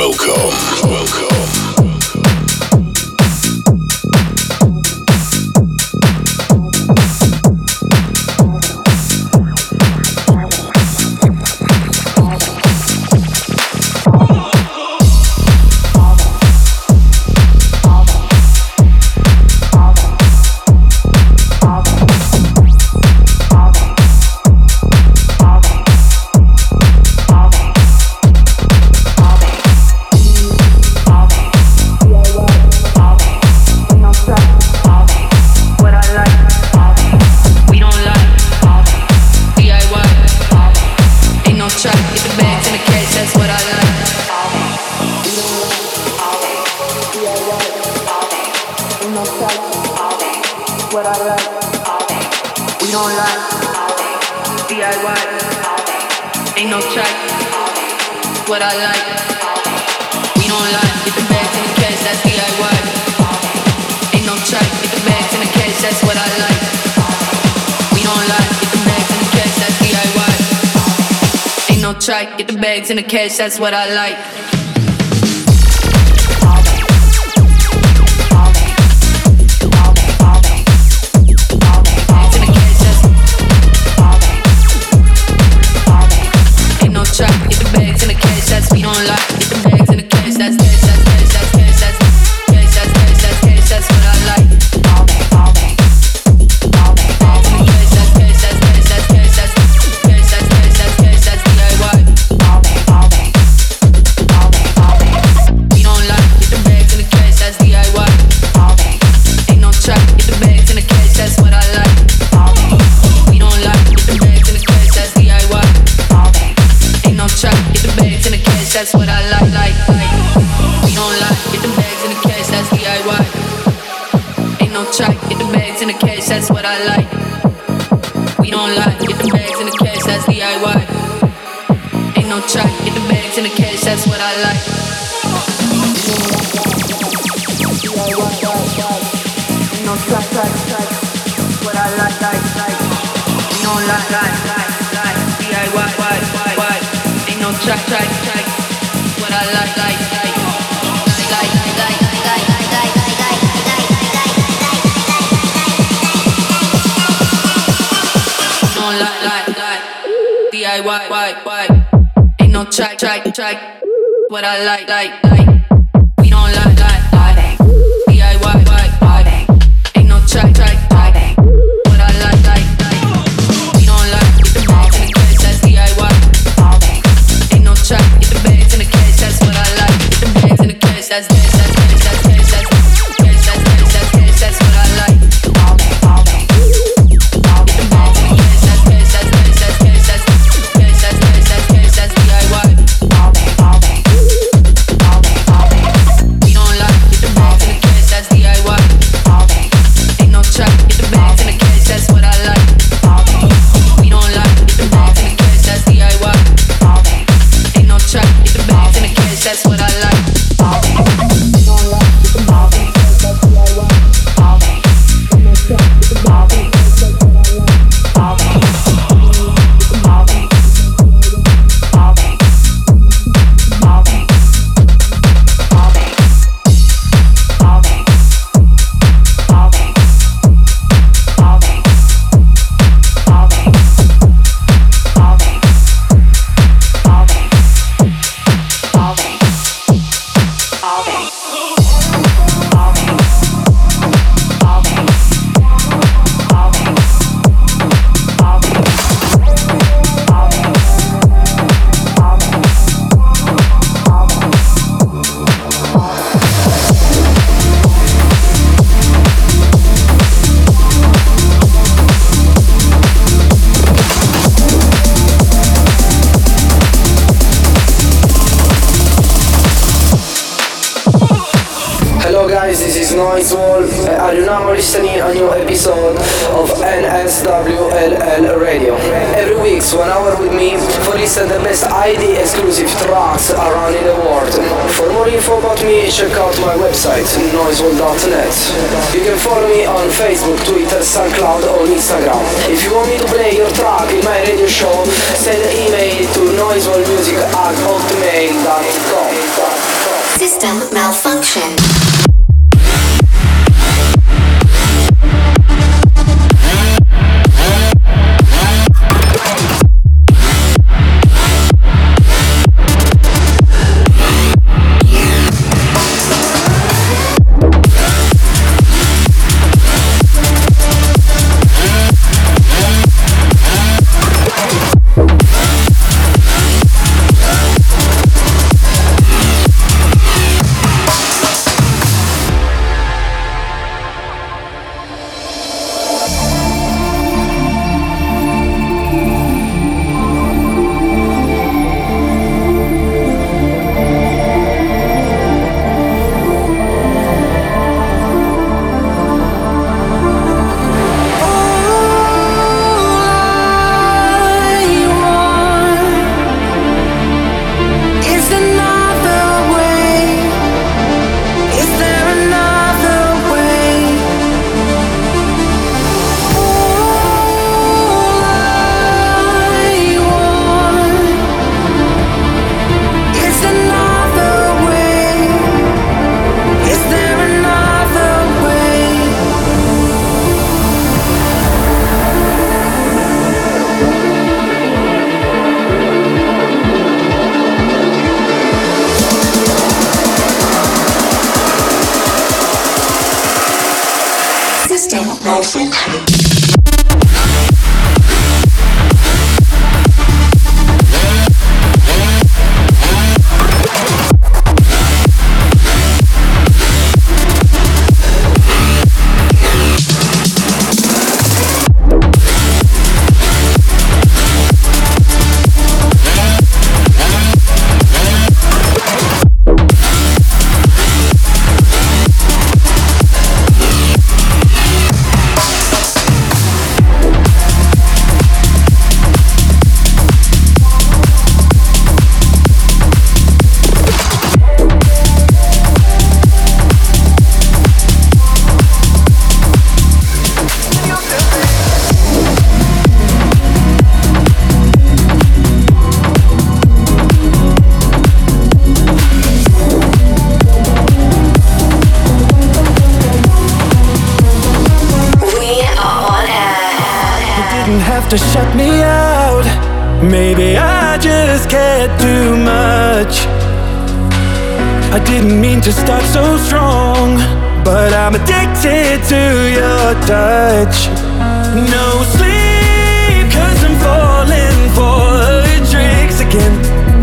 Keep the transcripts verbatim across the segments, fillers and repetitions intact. Welcome, welcome. Get the bags and the cash, that's what I like. That's what I like. We don't lie, get the bags and the cash, that's D I Y. Ain't no try, get the bags and the cash, that's what I like. Ain't no try, try, try, that's what I like, like, like. We don't lie, lie, lie, lie, D I Y, why, why, why. Ain't no try, try, try, that's what I like, like, like, like, like, like, like. D I Y, why, why? Ain't no track, track, track. What I like, like, like. We don't lie, lie, lie. D I Y, why, why? Ain't no track, track, track. What I like, like, like. We don't lie, get the bags and the cash, that's D I Y. Ain't no track, get the bags and the cash, that's what I like. Get the bags and the cash, that's this, that's this, that's this, that's this. Are you now listening a new episode of N S W L L Radio? Every week, one hour with me for listen the best I D exclusive tracks around in the world. For more info about me, check out my website noise world dot net. You can follow me on Facebook, Twitter, SoundCloud, or Instagram. If you want me to play your track in my radio show, send an email to noise world music at hotmail dot com. System malfunction. To shut me out, maybe I just can't do much. I didn't mean to start so strong, but I'm addicted to your touch. No sleep, 'cause I'm falling for her tricks again.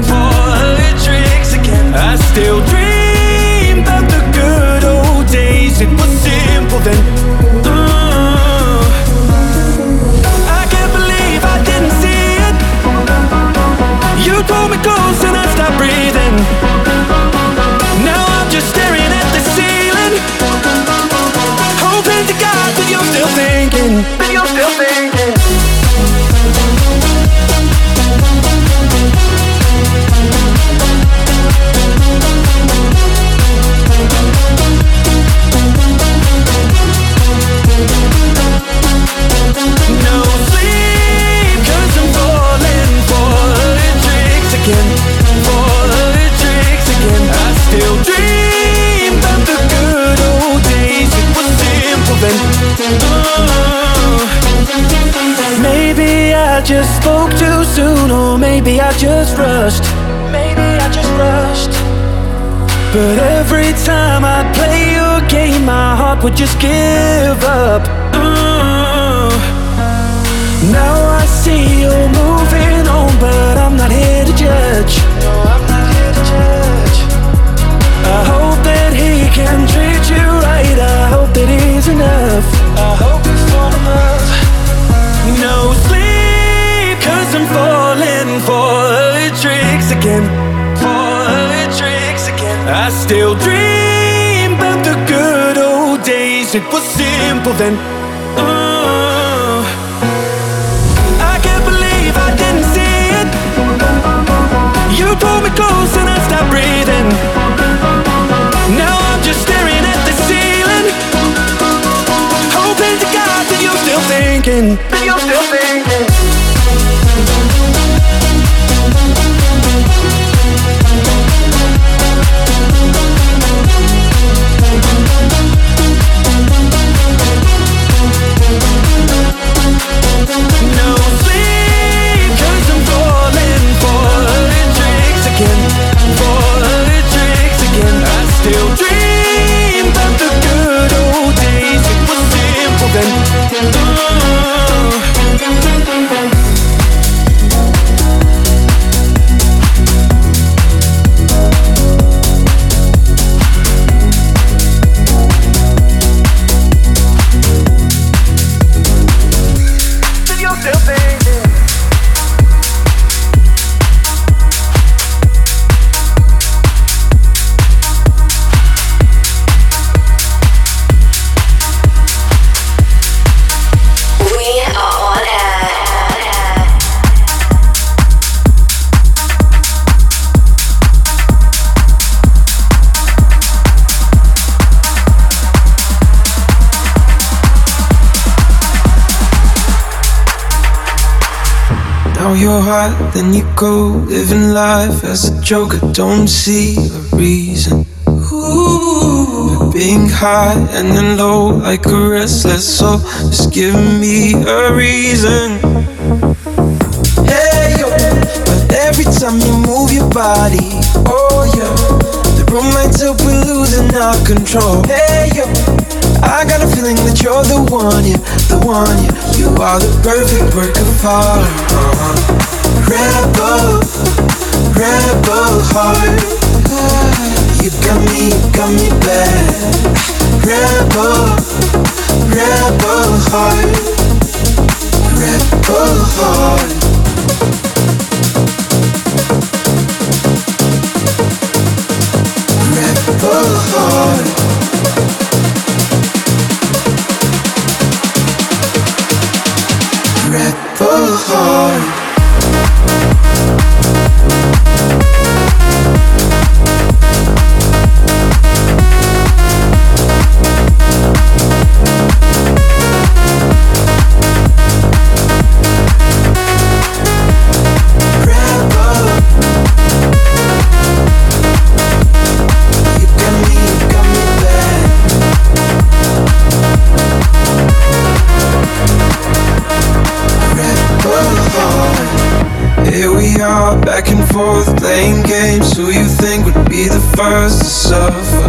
For her tricks again. I still dream about the good old days. It was simple then. You told me close and I stopped breathing. Now I'm just staring at the ceiling, hoping to God that you're still thinking, that you're still thinking. Maybe I just spoke too soon, or maybe I just rushed. Maybe I just rushed. But every time I play your game, my heart would just give up. Mm. Now I see you're moving on, but I'm not here to judge. No, I'm not here to judge. I hope that he can treat you right. I hope that he's enough. I hope it's not enough. No sleep, 'cause I'm falling for her tricks again. For her tricks again. I still dream about the good old days. It was simple then. Oh, I can't believe I didn't see it. You pulled me close and I stopped breathing. Now I'm just staring at the ceiling, hoping to God that you're still thinking. You're still thinking. down your heart, then you go living life as a joker. Don't see a reason. Ooh, being high and then low like a restless soul. Just give me a reason. Hey yo, but every time you move your body, oh yeah, the room lights up, we're losing our control. Hey yo, I got a feeling that you're the one, yeah, the one, yeah. You are the perfect work of art. Uh-huh. Rebel, rebel heart. You got me, you got me bad. Rebel, rebel heart. Rebel heart. Rebel heart. Full heart. Back and forth playing games. Who you think would be the first to suffer?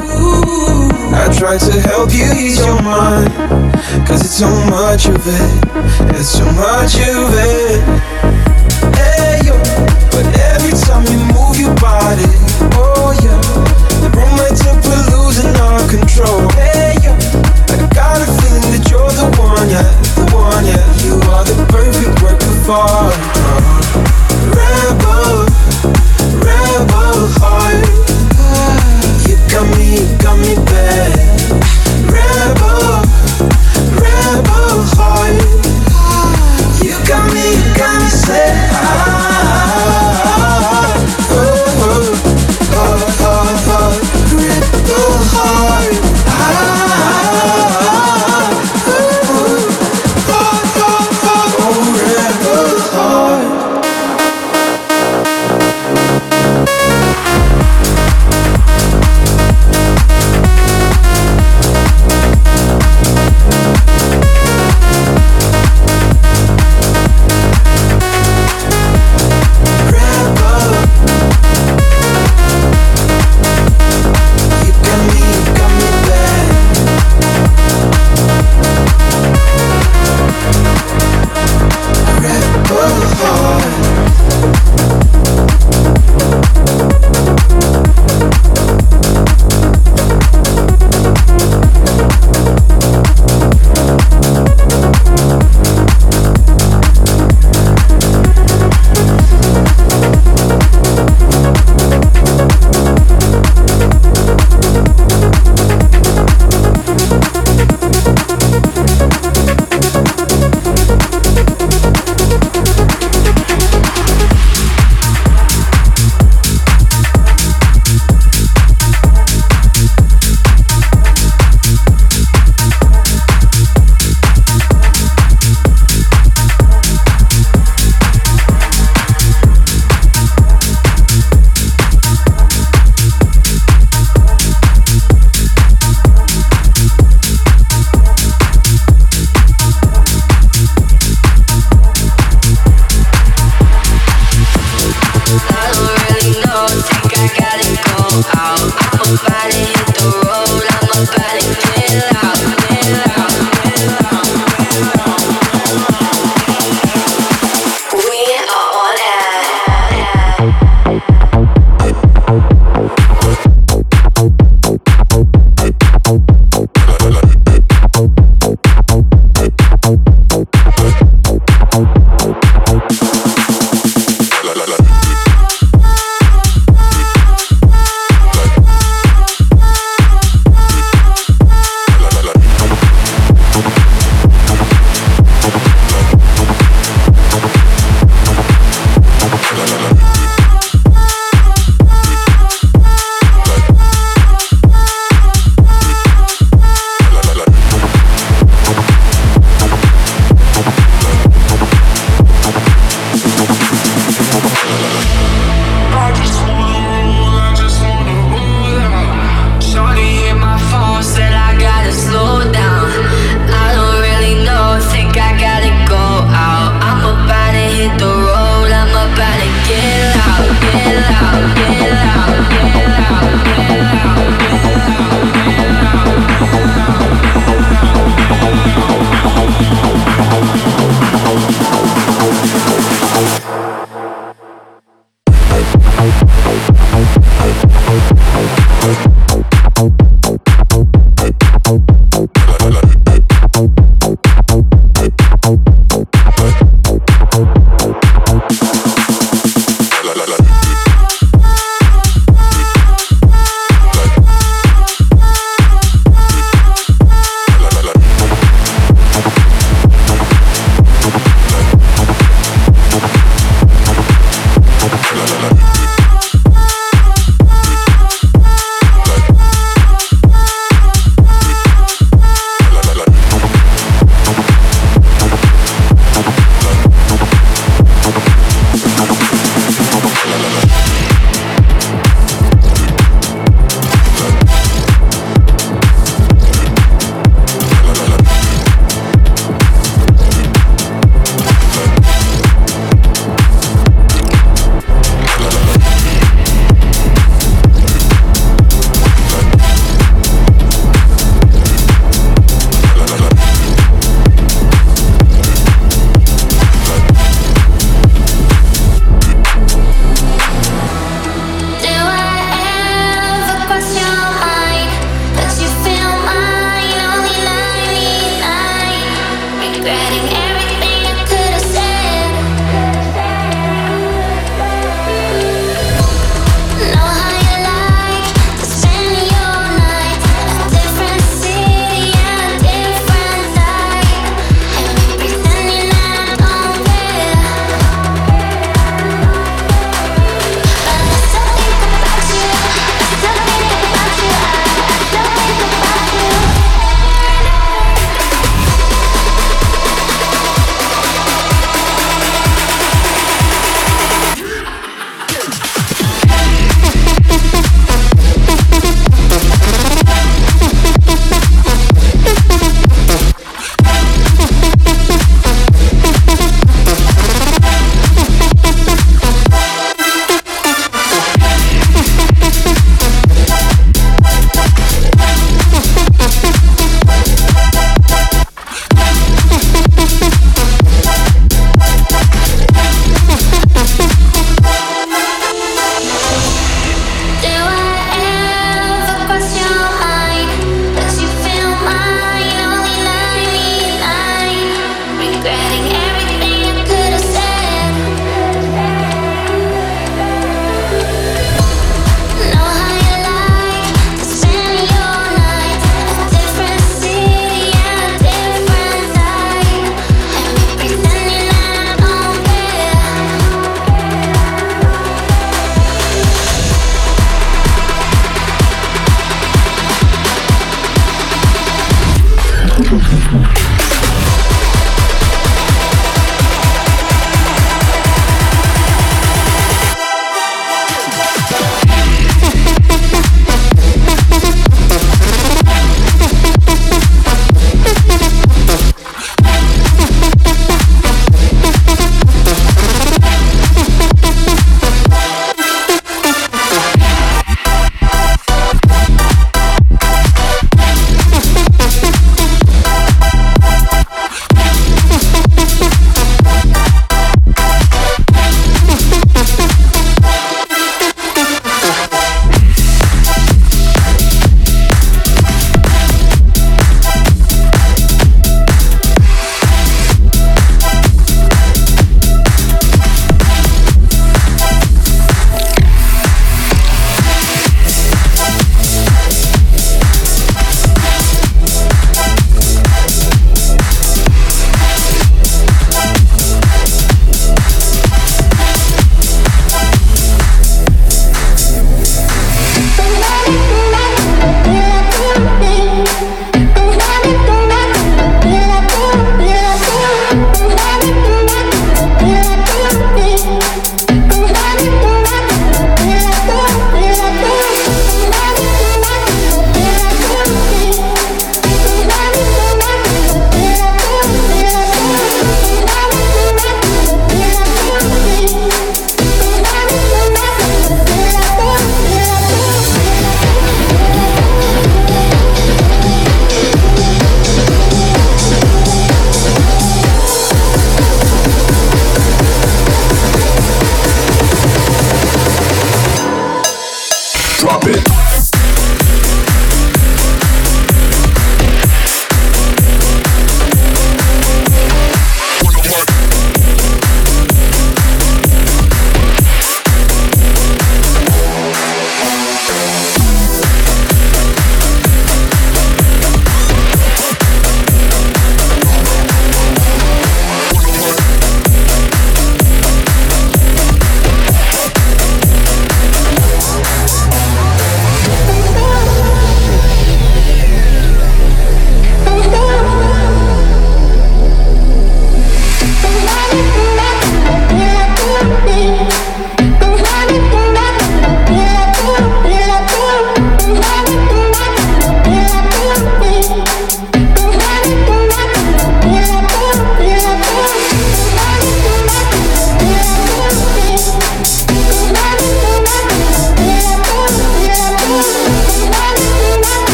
Ooh, I tried to help you ease your mind, cause it's so much of it. It's so much of it. Hey yo, but every time you move your body, oh yeah, the room lights up, we're losing our control. Hey yo, I got a feeling that you're the one, yeah, the one, yeah. You are the perfect work of art. Uh-huh. Rebel, rebel heart. You got me, you got me bad. Rebel, rebel heart. You got me, you got me sad. Oh, oh, oh, oh, oh. Rebel heart. Oh, oh, oh, oh. Oh, rebel heart.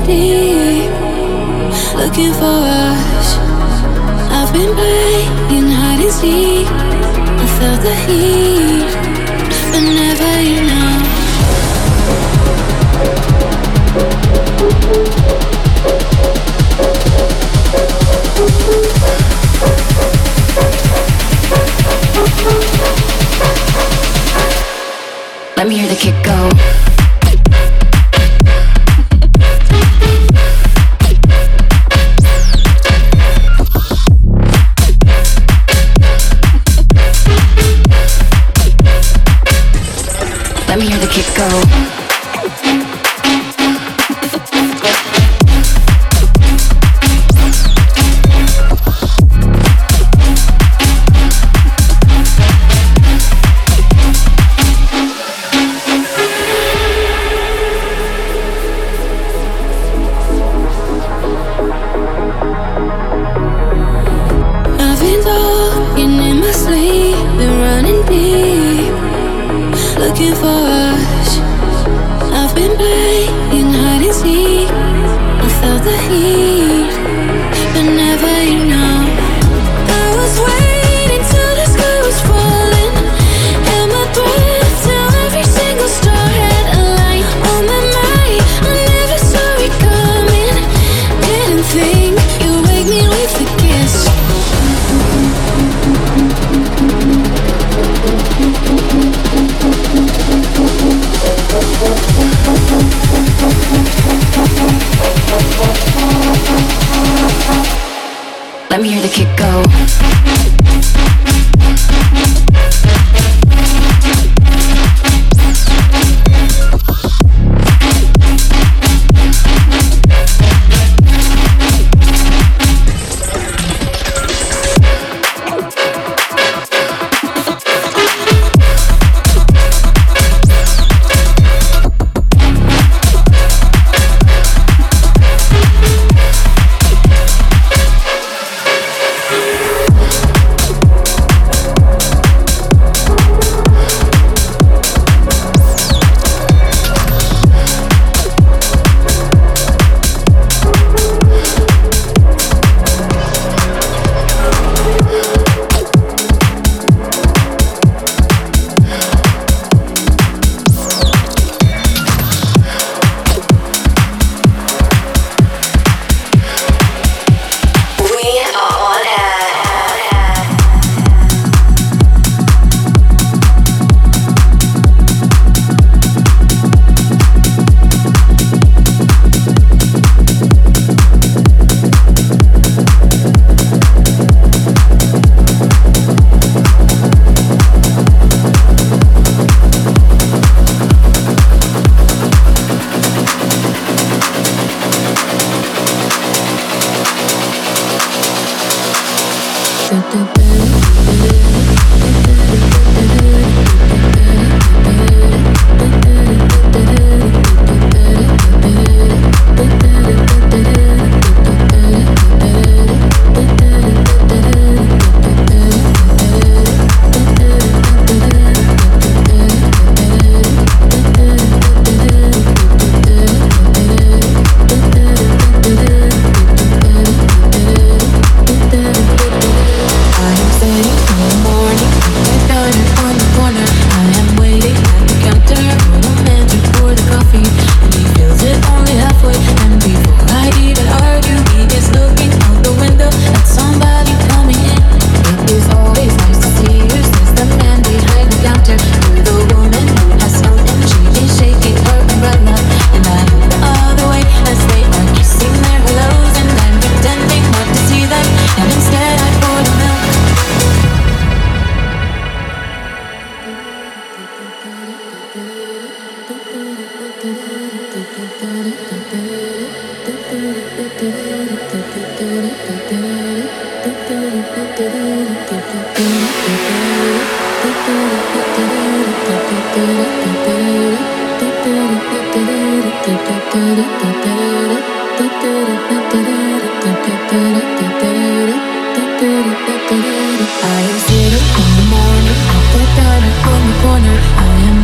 in deep, looking for us. I've been playing hide and seek. I felt the heat, but never enough. Let me hear the kick go. Let me hear the kick go. I've been talking in my sleep, been running deep, looking for us. I've been playing hide and seek. I felt the heat, but never enough. I was waiting till the sky was falling, and my breath till every single star had a light on my mind. I never saw it coming. Didn't think you'd wake me with a kiss. Let me hear the kick go.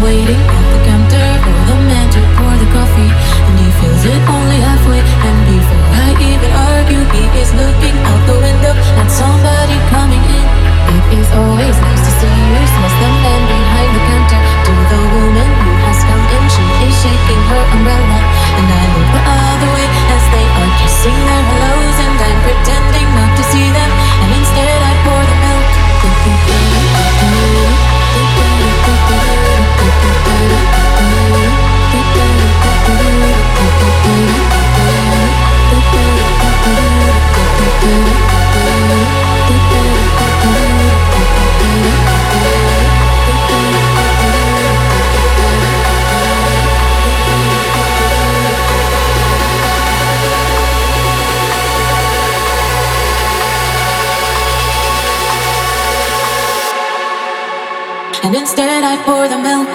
Waiting at the counter for the man to pour the coffee, and he fills it only halfway. and instead I pour the milk.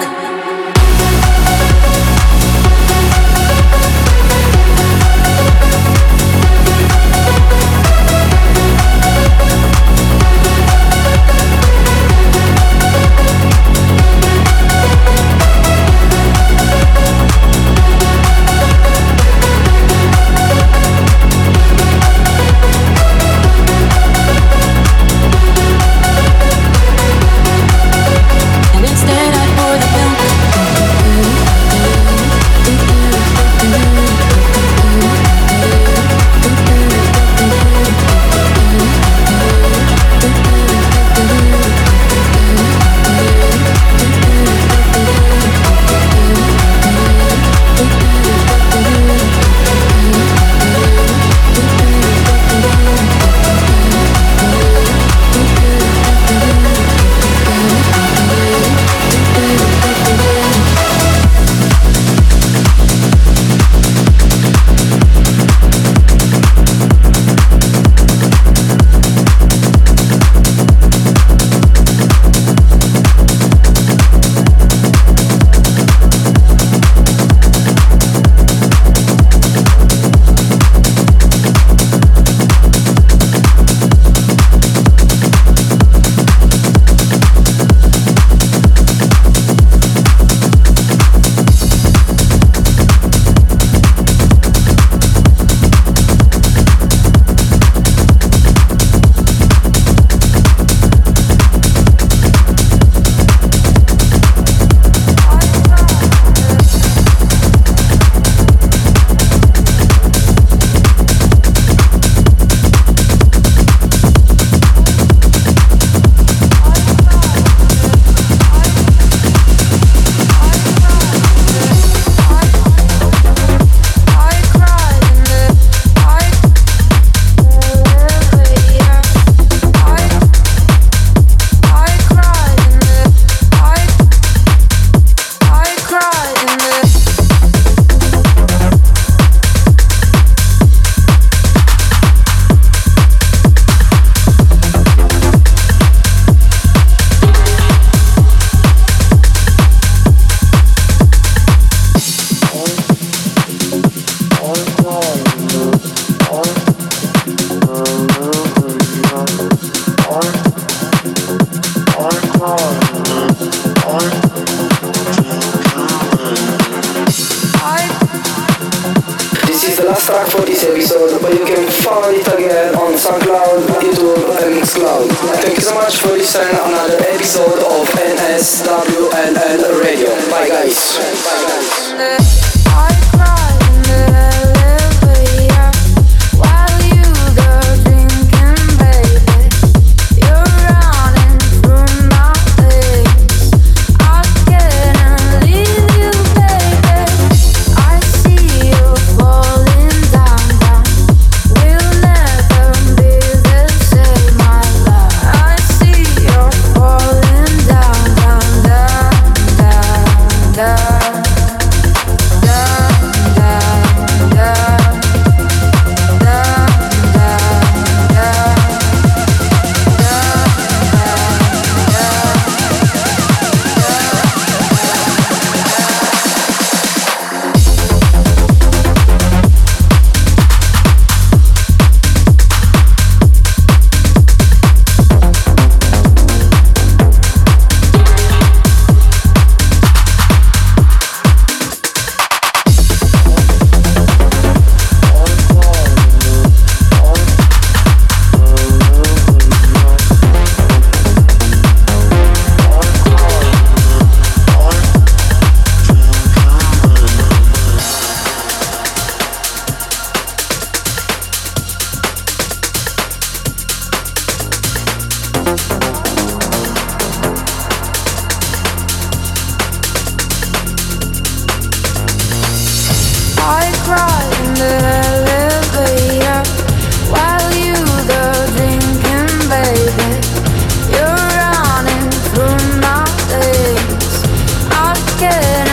Yeah.